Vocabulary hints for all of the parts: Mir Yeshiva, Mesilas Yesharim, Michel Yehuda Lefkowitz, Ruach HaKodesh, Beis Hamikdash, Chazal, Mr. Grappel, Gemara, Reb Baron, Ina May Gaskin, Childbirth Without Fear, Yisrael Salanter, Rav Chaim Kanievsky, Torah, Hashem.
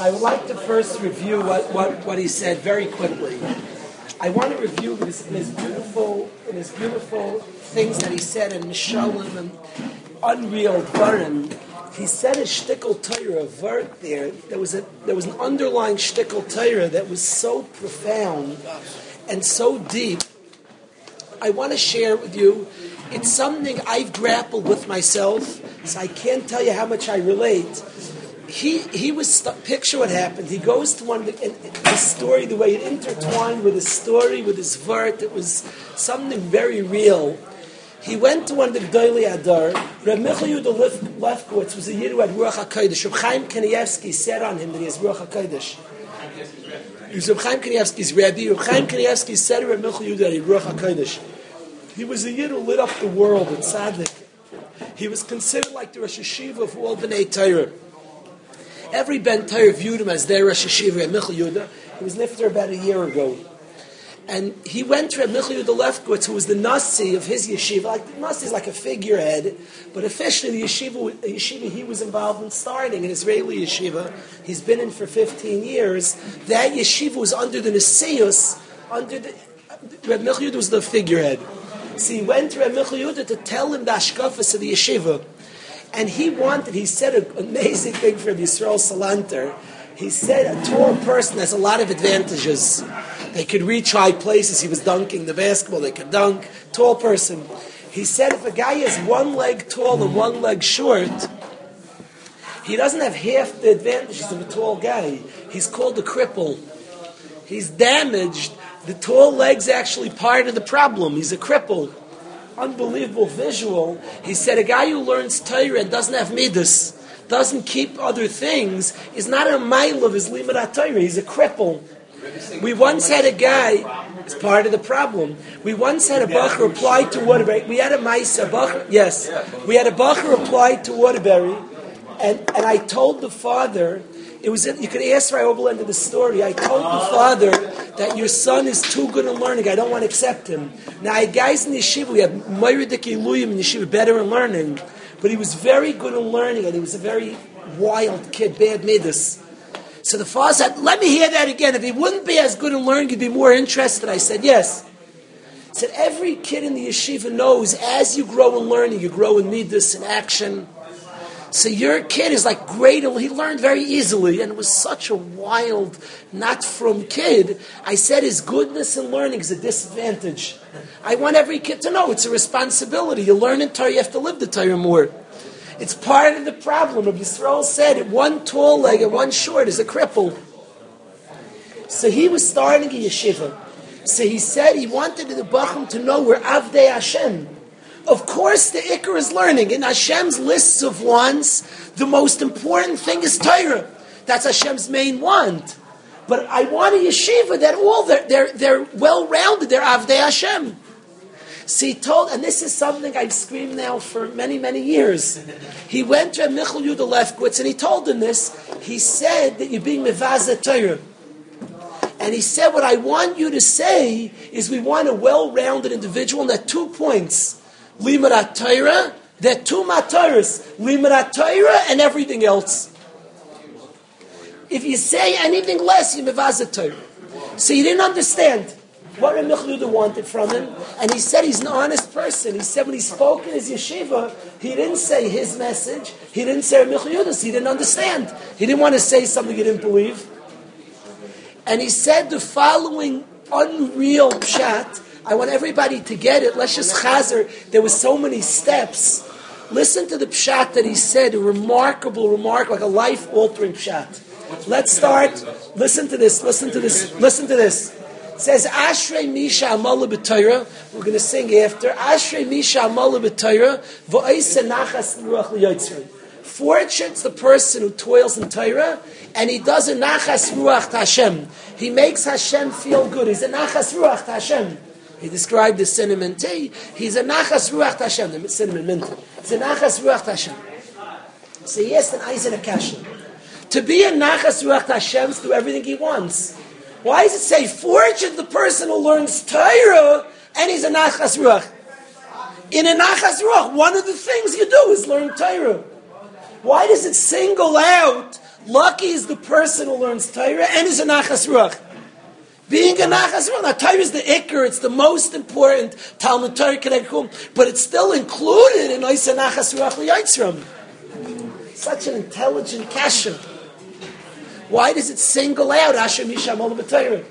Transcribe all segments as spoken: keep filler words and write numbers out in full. I would like to first review what, what, what he said very quickly. I want to review his, his beautiful his beautiful things that he said in Mishalim and Unreal Baron. He said a shtickle Torah, a vert there. There was a there was an underlying shtickle Torah that was so profound and so deep. I want to share it with you. It's something I've grappled with myself, so I can't tell you how much I relate. He he was st- picture what happened. He goes to one the, and the story, the way it intertwined with his story, with his vert. It was something very real. He went to one of the G'dayli Adar. Rav Michel Yehuda Lefkowitz was a Yid who had Ruach HaKodesh. Rav Chaim Kanievsky said on him that he has Ruach HaKodesh. He was Rav Chaim Kanievsky's Rebbe. Rav Chaim Kanievsky said to Rav Michel Yehuda that he had Ruach HaKodesh. He was a Yid who lit up the world at Tzaddik. He was considered like the Rosh Yeshiva of all B'nai Torah. Every Ben Torah viewed him as their Rosh Yeshiva, Rav Michel Yehuda. He was nifter about a year ago. And he went to Reb Michel Yehuda Lefkowitz, who was the Nasi of his yeshiva. Like, the Nasi is like a figurehead, but officially the yeshiva, the yeshiva he was involved in starting, an Israeli yeshiva, he's been in for fifteen years. That yeshiva was under the Nasius, under the... Reb Michel Yehuda was the figurehead. So he went to Reb Michel Yehuda to tell him the Ashkafas of the yeshiva. And he wanted, he said an amazing thing from Yisrael Salanter. He said a tall person has a lot of advantages. They could reach high places. He was dunking the basketball. They could dunk. Tall person. He said if a guy is one leg tall and one leg short, he doesn't have half the advantages of a tall guy. He's called a cripple. He's damaged. The tall leg's actually part of the problem. He's a cripple. Unbelievable visual. He said a guy who learns Torah and doesn't have midas, doesn't keep other things, is not a mile of his limud haTorah. He's a cripple. We once had a guy, it's part of the problem. We once had a bacher apply to Waterbury. We had a maisa bacher, yes. We had a bacher apply to Waterbury, and, and I told the father, it was you could ask Rai Oberland of the story. I told the father that your son is too good in learning. I don't want to accept him. Now, I had guys in yeshiva, we had Mayradik Eluyim in yeshiva, better in learning, but he was very good in learning, and he was a very wild kid, bad midas. So the father said, let me hear that again. If he wouldn't be as good in learning, he'd be more interested. I said, yes. I said, every kid in the yeshiva knows as you grow in learning, you grow in midas and action. So your kid is like great. He learned very easily and was such a wild, not from kid. I said his goodness in learning is a disadvantage. I want every kid to know it's a responsibility. You learn in Torah, you have to live the Torah more. It's part of the problem. Rabbi Yisrael said one tall leg and one short is a cripple. So he was starting a yeshiva. So he said he wanted the Bachum to know we're Avdei Hashem. Of course the Iker is learning. In Hashem's lists of wants, the most important thing is Torah. That's Hashem's main want. But I want a yeshiva that all they're, they're, they're well-rounded. They're Avdei Hashem. So he told, and this is something I've screamed now for many, many years. He went to Michel Yehuda Lefkowitz and he told him this. He said that you're being mevazeh Torah. And he said, what I want you to say is we want a well-rounded individual, and there are two points. Limud haTorah, there are two mataras. Limud haTorah and everything else. If you say anything less, you're mevazeh Torah. So he didn't understand what Reb Michel Yehuda wanted from him, and he said he's an honest person. He said when he spoke in his yeshiva, he didn't say his message, he didn't say Reb Michel Yehuda's, he didn't understand. He didn't want to say something he didn't believe. And he said the following unreal pshat, I want everybody to get it, let's just chazer, there were so many steps. Listen to the pshat that he said, a remarkable remark, like a life-altering pshat. Let's start, listen to this, listen to this, listen to this. It says, Ashrei Misha Amala B'Torah, we're going to sing after, Ashrei Misha Amala B'Torah, V'oise Nachas L'Ruach L'Yotzrei. Fortune's the person who toils in Torah, and he does a Nachas Ruach Hashem. He makes Hashem feel good. He's a Nachas Ruach Hashem. He described the cinnamon tea. He's a Nachas Ruach Hashem, the cinnamon mint. He's a Nachas Ruach Hashem. So yes, and Eisen Akasha. To be a Nachas Ruach Hashem is to do everything he wants. Why does it say, fortunate the person who learns Torah and he's a Nachas Ruach? In a Nachas Ruach, one of the things you do is learn Torah. Why does it single out Lucky is the person who learns Torah and is a nachas ruach. Being a nachas ruach, now Torah is the ikar, it's the most important Talmud Torah Kedekum, but it's still included in Oisei Nachas Ruach L'Yitzram. Such an intelligent kasha. Why does it single out Hashem Yisham Olam B'Torah?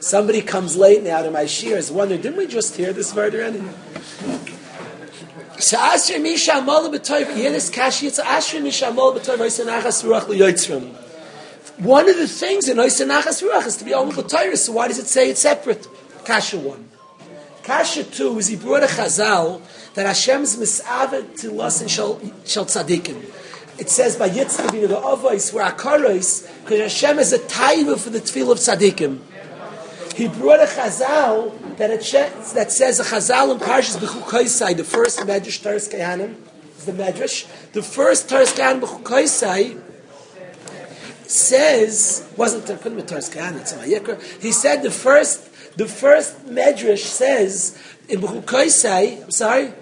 Somebody comes late now to my shears, wondering, didn't we just hear this murder anyway? So Asher Misham Olam B'Torah, hear this kashi, it's Asher Misham Olam B'Torah, Oisei Nachas Ruach L'Yitzram. One of the things in Oisei Nachas Ruach is to be Olam B'Torah, so why does it say it's separate? Kasha one. Kasha two is he brought a chazal that Hashem's mis'avad to us in Shal Tzadikim. It says by Yitzchak the Avos were Akaros because Hashem is a taiva for the tefillah of tzaddikim. He brought a chazal that it says, that says a chazal in Parshas Bechukoisai, the first medrash Teres Kehanim is the medrash. The first Teres Kehanim Bechukoisai says wasn't it couldn't be Teres Kehanim, it's a Vayikra. He said the first the first medrash says in Bechukoisai. I'm sorry,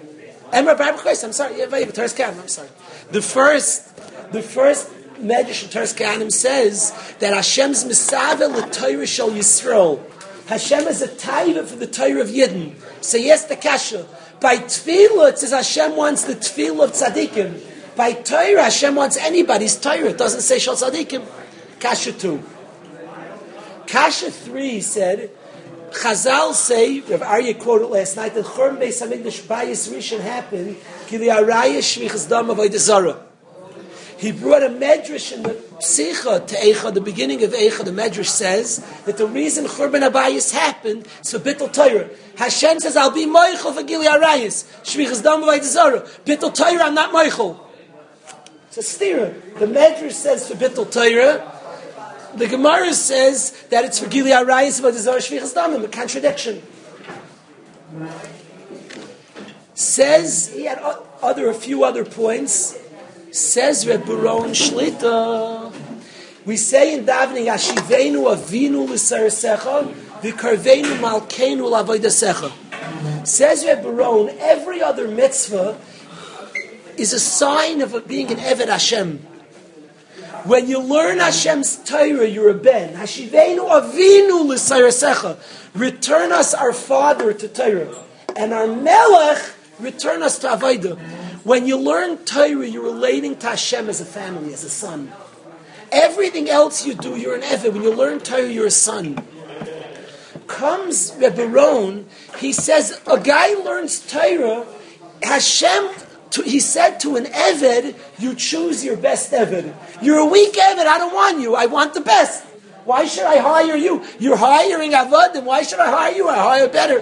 Emra Bar Bechukoisai. I'm sorry, Vayikra Teres Kehanim. I'm sorry. The first, the first Medrash in Teres Kehanim says that Hashem's misaveh l'Torah shel Yisrael. Hashem is a taiva for the Torah of Yidden. So yes, the kasha. By tefillah, it says Hashem wants the tefillah of tzaddikim. By Torah, Hashem wants anybody's Torah. It doesn't say shel tzaddikim. Kasha two. Kasha three said, Chazal say, Rav Aryeh quoted last night, that Churban Beis Hamikdash Bayis Rishon happened, Ki li'arayah shmichas dam avodah zara. He brought a medrash in the psicha to Eicha, the beginning of Eicha, the medrash says, that the reason Churban Abayis happened is for Bittul Torah. Hashem says, I'll be Moichel for Gili Arayis, shmichas dam avodah zara. Bittul Torah, I'm not Moichel. It's a stira. The medrash says for Bittul Torah, the Gemara says that it's for Gili Arayis avodah zara shmichas damim, a contradiction. Says, he had other a few other points, says Reb Baron Shlita, we say in davening, Ashiveinu avinu l'sarasecha, v'karveinu malkeinu l'avodasecha. Says Reb Baron, every other mitzvah is a sign of being an Eved Hashem. When you learn Hashem's Torah, you're a ben. Hashiveinu avinu l'sarasecha, return us our father to Torah. And our melech, return us to Avodah. When you learn Torah, you're relating to Hashem as a family, as a son. Everything else you do, you're an Eved. When you learn Torah, you're a son. Comes Reb Baron, he says, a guy learns Torah, Hashem, he said to an Eved, you choose your best Eved. You're a weak Eved, I don't want you, I want the best. Why should I hire you? You're hiring Avodah, why should I hire you? I hire better.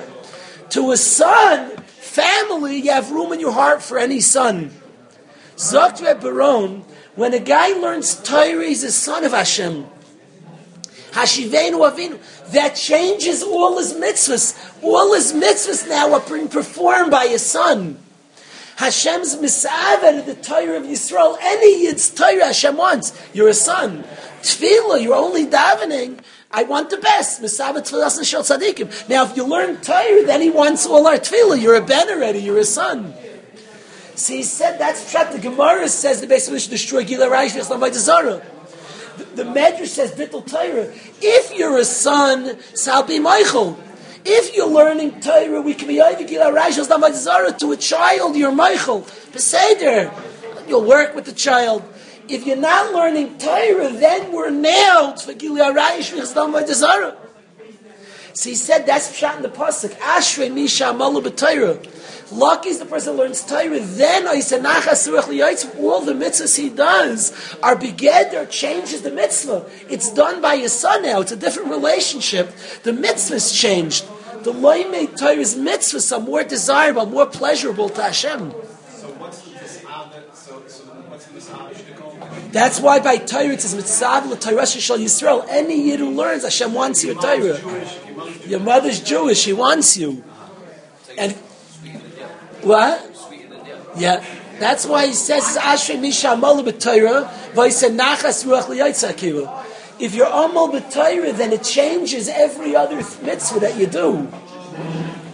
To a son, family, you have room in your heart for any son. Zokt Reb Baron, when a guy learns Torah, he's a son of Hashem. Hashiveinu Avinu. That changes all his mitzvahs. All his mitzvahs now are being performed by his son. Hashem's misaveh to the Torah of Yisrael. Any Yid's Torah Hashem wants. You're a son. Tefillah, you're only davening. I want the best. Now, if you learn Torah, then he wants all our tefillah. You're a ben already. You're a son. So he said that's trapped. The Gemara says the Beis Hamikdash destroyed Gilui Arayis v'Yisrael by Zara. The Medrash says Bittul Torah. If you're a son, Sal be Michael. If you're learning Torah, we can be over Gilui Arayis v'Yisrael by Zara to a child. You're Michael. Beseder. You'll work with the child. If you're not learning Torah, then we're nailed for Gilui Arayis v'Yisrael by Zara. So he said that's shot in the pasuk. Ashrei mi she'amalu b'Torah. Lucky is the person who learns Torah. Then Oisei Nachas Ruach L'Yitzram. All the mitzvahs he does are begeder, changes the mitzvah. It's done by his son now. It's a different relationship. The mitzvah's changed. The loymei Torah's mitzvahs are more desirable, more pleasurable to Hashem. That's why by Torah it says mitzav l'Torah shel Yisrael. Any Yid who learns, Hashem wants your Torah. Your mother's Jewish, she wants you. And what? Yeah, that's why he says Ashrei mi she'amalu b'Torah v'oisei nachas ruach l'Yitzram. If you're amal b'Torah, then it changes every other mitzvah that you do.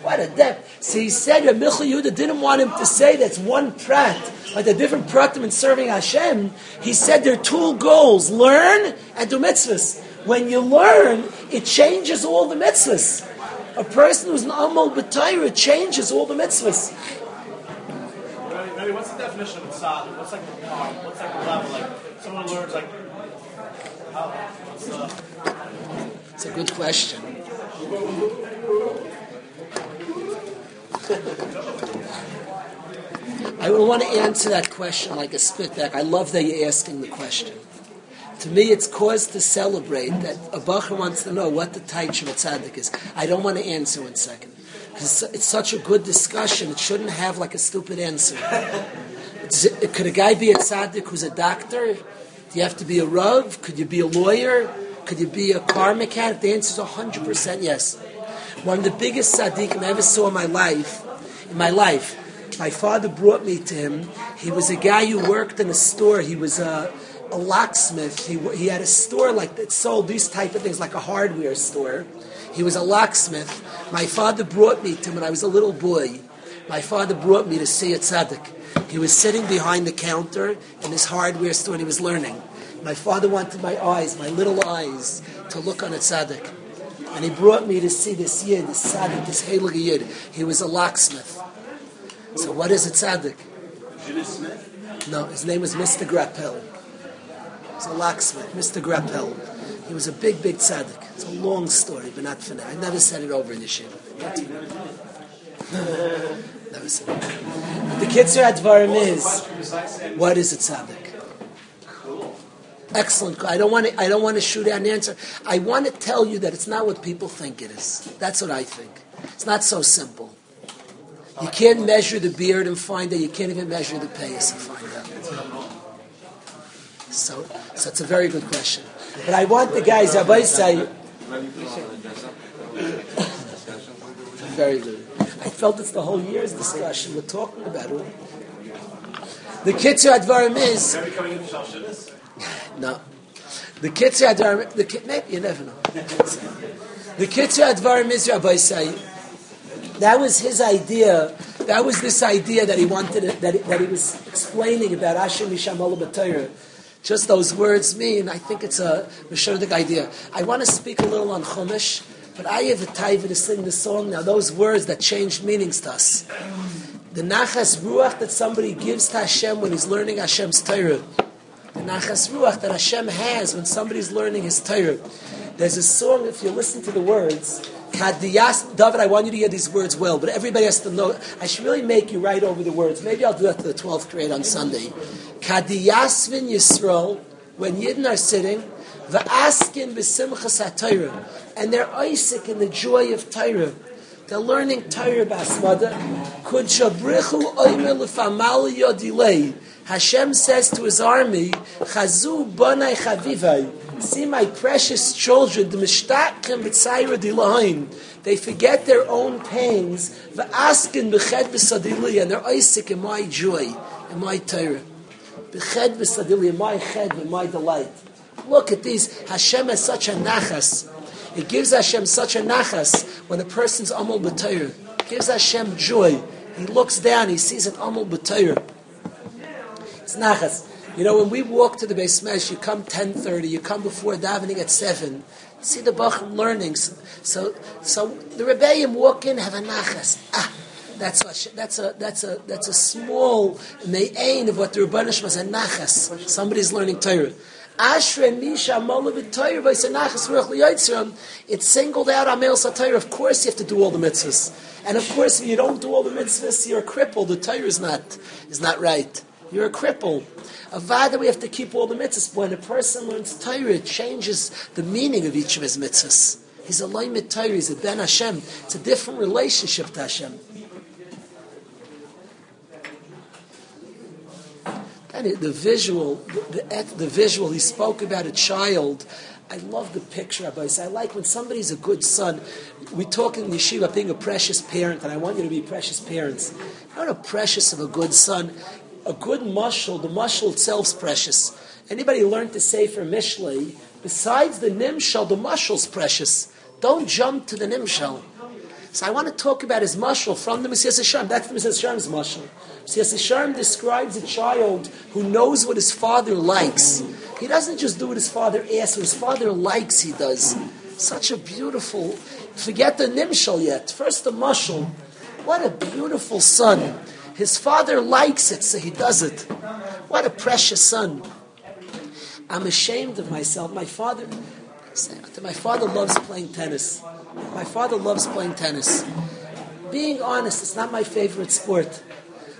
What a depth. So he said that Michel Yehuda didn't want him to say that's one prat, like the different pratim in serving Hashem. He said there are two goals, learn and do mitzvahs. When you learn, it changes all the mitzvahs. A person who's an Amal B'Taira changes all the mitzvahs. Maybe what's the definition of tzad? What's like the level? What's like the level? Like someone learns like how? What's the? It's a good question. I would want to answer that question like a spitback. I love that you're asking the question. To me, it's cause to celebrate that a bacher wants to know what the type of tzaddik is. I don't want to answer one second. Because it's such a good discussion, it shouldn't have like a stupid answer. It, could a guy be a tzaddik who's a doctor? Do you have to be a rav? Could you be a lawyer? Could you be a car mechanic? The answer is one hundred percent yes. One of the biggest tzaddikim I ever saw in my life, in my life, my father brought me to him. He was a guy who worked in a store. He was a, a locksmith. He, he had a store like that sold these type of things, like a hardware store. He was a locksmith. My father brought me to him when I was a little boy. My father brought me to see a tzaddik. He was sitting behind the counter in his hardware store and he was learning. My father wanted my eyes, my little eyes, to look on a tzaddik. And he brought me to see this yid, this tzaddik, this heilige yid. He was a locksmith. So what is a tzaddik? No, his name was Mister Grappel. He was a locksmith, Mister Grappel. He was a big, big tzaddik. It's a long story, but not for now. I never said it over in yeshiva. Never said it. But the Kitzur Advarim is, what is a tzaddik? Cool. Excellent. I don't want to. I don't want to shoot out an answer. I want to tell you that it's not what people think it is. That's what I think. It's not so simple. You can't measure the beard and find out. You can't even measure the payas and find out. So, so it's a very good question. But I want the guys, I always say, very good. I felt it's the whole year's discussion. We're talking about it. The Kitzur Advarim is. Are we coming into Shal Shinas? No. The Kitzur Advarim, the Kitzur, maybe, you never know. The Kitzur Advarim is, I always say, that was his idea. That was this idea that he wanted, that, that he was explaining about Asher Misham Olam B'Torah. Just those words mean, I think it's a Mishordik idea. I want to speak a little on Chumash, but I have a taiva to sing the song now. Those words that change meanings to us. The nachas ruach that somebody gives to Hashem when he's learning Hashem's Torah. The nachas ruach that Hashem has when somebody's learning his Torah. There's a song, if you listen to the words, Kadiyas, David, I want you to hear these words well, but everybody has to know. I should really make you write over the words. Maybe I'll do that to the twelfth grade on Sunday. Kadiyas v'in Yisrael, when Yidden are sitting, v'askin v'simchas ha-Torah, and they're Isaac in the joy of Torah. They're learning Torah b'asmada. Kud shabrichu oimer l'famal yodilei. Hashem says to his army, Chazu bonai chavivai. See my precious children, the mishtaqim b'tzayra dilaim. They forget their own pains. V'askin b'ched v'sadili, and they're Isaac in my joy, in my Torah. B'ched v'sadili, in my ched, in my delight. Look at these. Hashem has such a nachas. It gives Hashem such a nachas when a person's amal b'Torah. It gives Hashem joy. He looks down, he sees an amal b'Torah. It's nachas. You know, when we walk to the Beis Medrash, you come ten thirty, you come before davening at seven, see the Bachur learning. So, so, so the Rebbeim walk in, have a nachas. Ah, that's a, that's a, that's a, that's a small me'ain of what the Rebbeinu Shel Olam was, a nachas. Somebody's learning Torah. Ashrei Misha Molav Torah Vayse Nachas Ruach Liyotzrim. It's singled out Amel Satayr. Of course you have to do all the mitzvahs. And of course if you don't do all the mitzvahs, you're a cripple. The Torah is not, is not right. You're a cripple. Avada, we have to keep all the mitzvahs. When a person learns Torah, it changes the meaning of each of his mitzvahs. He's a loymet Torah, he's a ben Hashem. It's a different relationship to Hashem. And the visual, the, the, the visual, he spoke about a child. I love the picture, Rabbi. I like when somebody's a good son. We talk in yeshiva about being a precious parent, and I want you to be precious parents. How a precious of a good son. A good mashal, the mashal itself is precious. Anybody who learned to say for Mishlei, besides the nimshal, the mashal's precious. Don't jump to the nimshal. So I want to talk about his mashal from the Mesilas Yesharim. That's the Mesilas Yesharim's mashal. Mesilas Yesharim describes a child who knows what his father likes. He doesn't just do what his father asks, what his father likes he does. Such a beautiful, forget the nimshal yet, first the mashal. What a beautiful son. His father likes it, so he does it. What a precious son. I'm ashamed of myself. My father... My father loves playing tennis. My father loves playing tennis. Being honest, it's not my favorite sport.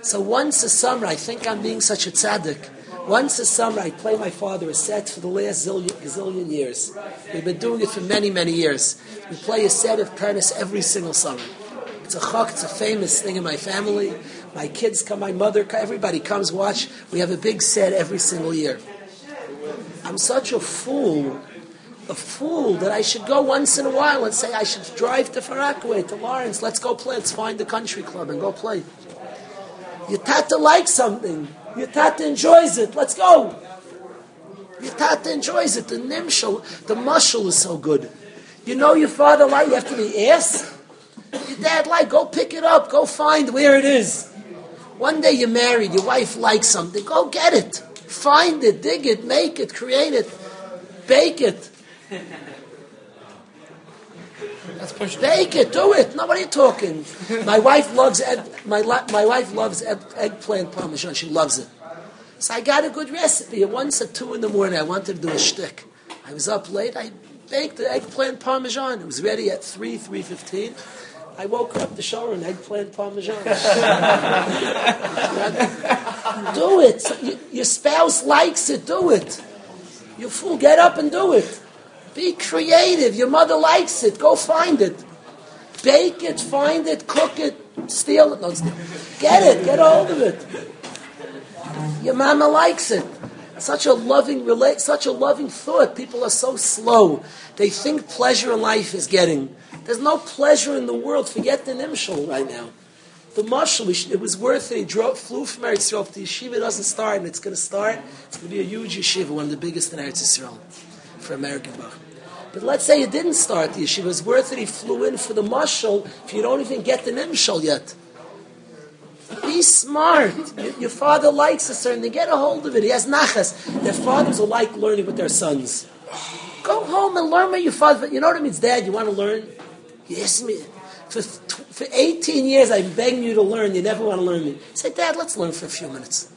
So once a summer, I think I'm being such a tzaddik. Once a summer, I play my father a set for the last zillion, zillion years. We've been doing it for many, many years. We play a set of tennis every single summer. It's a chok, it's a famous thing in my family. My kids come, my mother, everybody comes watch. We have a big set every single year. I'm such a fool... a fool that I should go once in a while and say I should drive to Farakaway, to Lawrence, let's go play, let's find the country club and go play. Your tata likes something. Your tata enjoys it. Let's go. Your tata enjoys it. The nimshal, the mushal is so good. You know your father like, you have to be asked. Your dad like, go pick it up. Go find where it is. One day you're married, your wife likes something. Go get it. Find it, dig it, make it, create it, bake it. That's push. Bake it, do it. No, what are you talking? My wife loves egg, my my wife loves egg, eggplant parmesan. She loves it. So I got a good recipe. Once at two in the morning, I wanted to do a shtick. I was up late. I baked the eggplant parmesan. It was ready at three three fifteen. I woke up to show her an eggplant parmesan. Do it. So you, your spouse likes it. Do it. You fool. Get up and do it. Be creative. Your mother likes it. Go find it. Bake it, find it, cook it, steal it. No, steal it. Get it. Get hold of it. Your mama likes it. Such a loving rela- such a loving thought. People are so slow. They think pleasure in life is getting. There's no pleasure in the world. Forget the nimshal right now. The marshal, it was worth it. He drove, flew from Eretz Yisrael. The yeshiva doesn't start, and it's going to start. It's going to be a huge yeshiva, one of the biggest in Eretz Yisrael. For American Bach. But let's say you didn't start the yeshiva. It was worth it. He flew in for the mashal if you don't even get the nimshal yet. Be smart. Your father likes a certain thing. Get a hold of it. He has nachas. Their fathers will like learning with their sons. Go home and learn with your father. You know what it means, Dad? You want to learn? Yes, me. For, for eighteen years, I'm begging you to learn. You never want to learn me. Say, Dad, let's learn for a few minutes.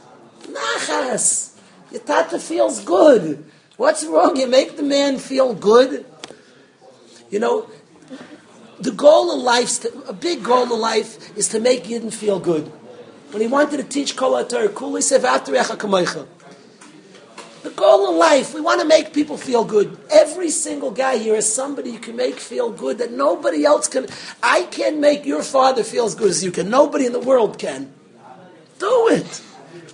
Nachas. Your tata feels good. What's wrong? You make the man feel good. You know, the goal of life, a big goal of life, is to make Yidden feel good. When he wanted to teach Kol HaTorah, Kuli Sevaterecha Kamoicha. The goal of life, we want to make people feel good. Every single guy here is somebody you can make feel good that nobody else can. I can make your father feel as good as you can. Nobody in the world can. Do it.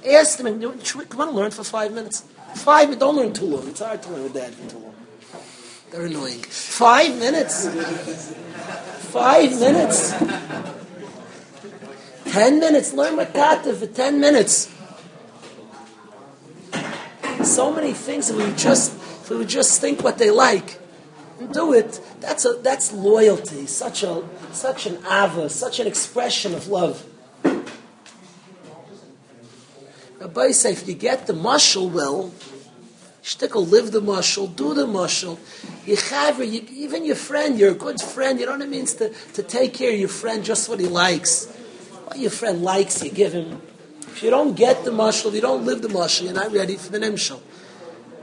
Ask them, come on, learn for five minutes. Five minutes, don't learn too long. It's hard to learn with dad for too long. They're annoying. Five minutes. Five minutes. Ten minutes. Learn with Tata for ten minutes. So many things if we would just if we would just think what they like and do it, that's a that's loyalty, such a such an ava, such an expression of love. Rabbi say, if you get the mashal well, shtickle, live the mashal, do the mashal. You have, you, even your friend, you're a good friend. You know what it means to, to take care of your friend, just what he likes. What your friend likes, you give him. If you don't get the mashal, if you don't live the mashal, you're not ready for the nimshal.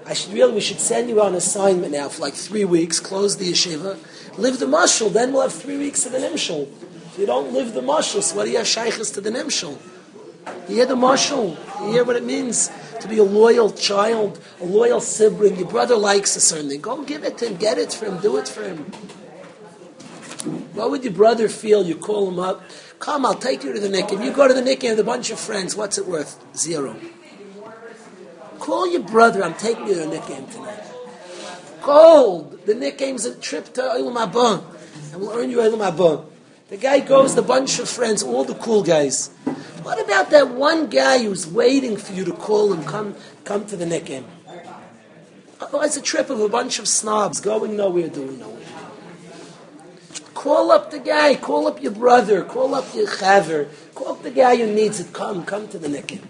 I should really, we should send you on assignment now for like three weeks, close the yeshiva, live the mashal, then we'll have three weeks of the nimshal. If you don't live the mashal, so what do you have shaykhs to the nimshal? You hear the mashal. You hear what it means to be a loyal child, a loyal sibling. Your brother likes a certain thing. Go give it to him. Get it for him. Do it for him. What would your brother feel? You call him up. Come, I'll take you to the Nikim. You go to the Nikim with a bunch of friends. What's it worth? Zero. Call your brother. I'm taking you to the Nikim tonight. Cold. The Nikim's a trip to Eilam Haba. And we'll earn you Eilam Haba. The guy goes, the bunch of friends, all the cool guys. What about that one guy who's waiting for you to call him, come come to the Nikim? Oh, it's a trip of a bunch of snobs going nowhere, doing nowhere. Call up the guy. Call up your brother. Call up your chaver. Call up the guy who needs it. Come, come to the nikun.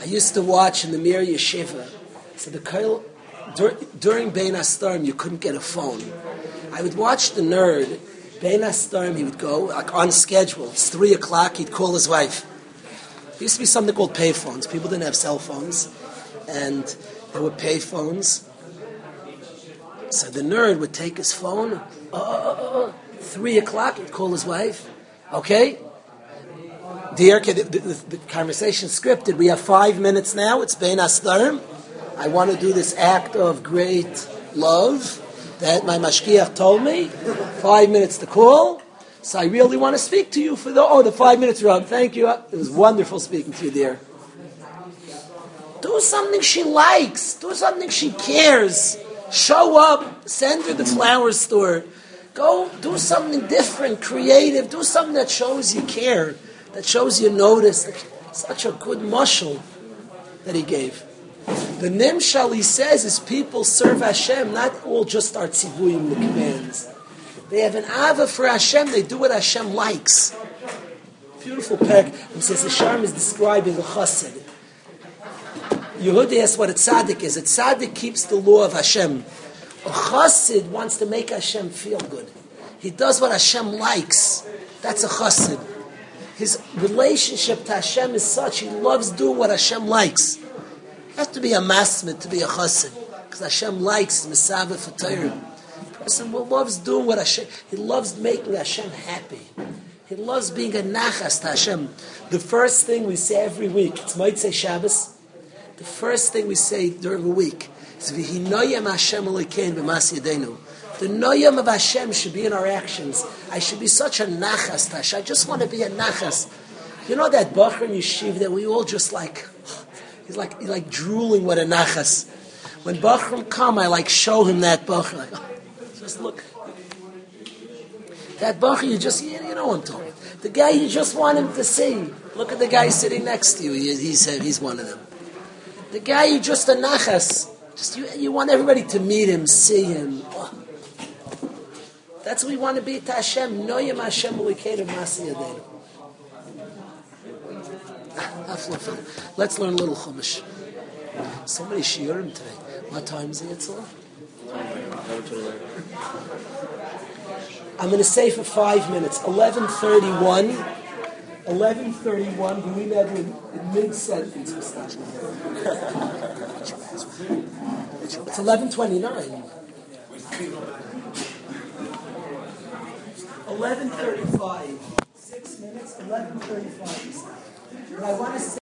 I used to watch in the Mir Yeshiva. So the Kol, dur, during Bein HaStarim, you couldn't get a phone. I would watch the nerd. Bein HaStarim, he would go like on schedule. It's three o'clock. He'd call his wife. There used to be something called pay phones. People didn't have cell phones, and there were pay phones. So the nerd would take his phone. Uh, uh, uh, three o'clock. He'd call his wife. Okay. Dear, the, the, the conversation scripted. We have five minutes now. It's Bein HaStarim. I want to do this act of great love that my mashkiach told me. Five minutes to call. So I really want to speak to you for the oh the five minutes are up. Thank you. It was wonderful speaking to you, dear. Do something she likes. Do something she cares. Show up. Send her to the flower store. Go do something different, creative. Do something that shows you care. That shows you notice. Such a good mashal that he gave. The nimshal, he says, is people serve Hashem, not all just our tzivuyim, the commands. They have an ava for Hashem, they do what Hashem likes. Beautiful pack. He says, Hashem is describing a chassid. Yehuda asks what a tzaddik is. A tzaddik keeps the law of Hashem. A chassid wants to make Hashem feel good. He does what Hashem likes. That's a chassid. His relationship to Hashem is such, he loves doing what Hashem likes. You have to be a masmid to be a chassid, because Hashem likes misaveh for Torah. A person loves doing what Hashem, he loves making Hashem happy. He loves being a nachas to Hashem. The first thing we say every week, it's Motzei Shabbos, the first thing we say during the week is V'hinoyem Hashem Elokeinu b'ma'as yadeinu. The noyam of Hashem should be in our actions. I should be such a nachas, Tash. I just want to be a nachas. You know that bachur in yeshiva that we all just like, he's like he's like drooling what a nachas. When bachurim come, I like show him that bachur. Like, oh, just look. That bachur, you just, you know what I'm talking about. The guy you just want him to see. Look at the guy sitting next to you. He, he said he's one of them. The guy you just a nachas. Just, you, you want everybody to meet him, see him. Oh. That's what we want to be to Hashem. Noyam Hashem Elokeinu b'ma'as yadeinu. Let's learn a little chumash. So many shiurim today. What time is the Yitzhak? I'm going to say for five minutes. eleven thirty-one. eleven thirty-one. We met in, in mid-sentence. It's eleven twenty-nine. eleven thirty-five. Six minutes, eleven thirty-five. And I want to say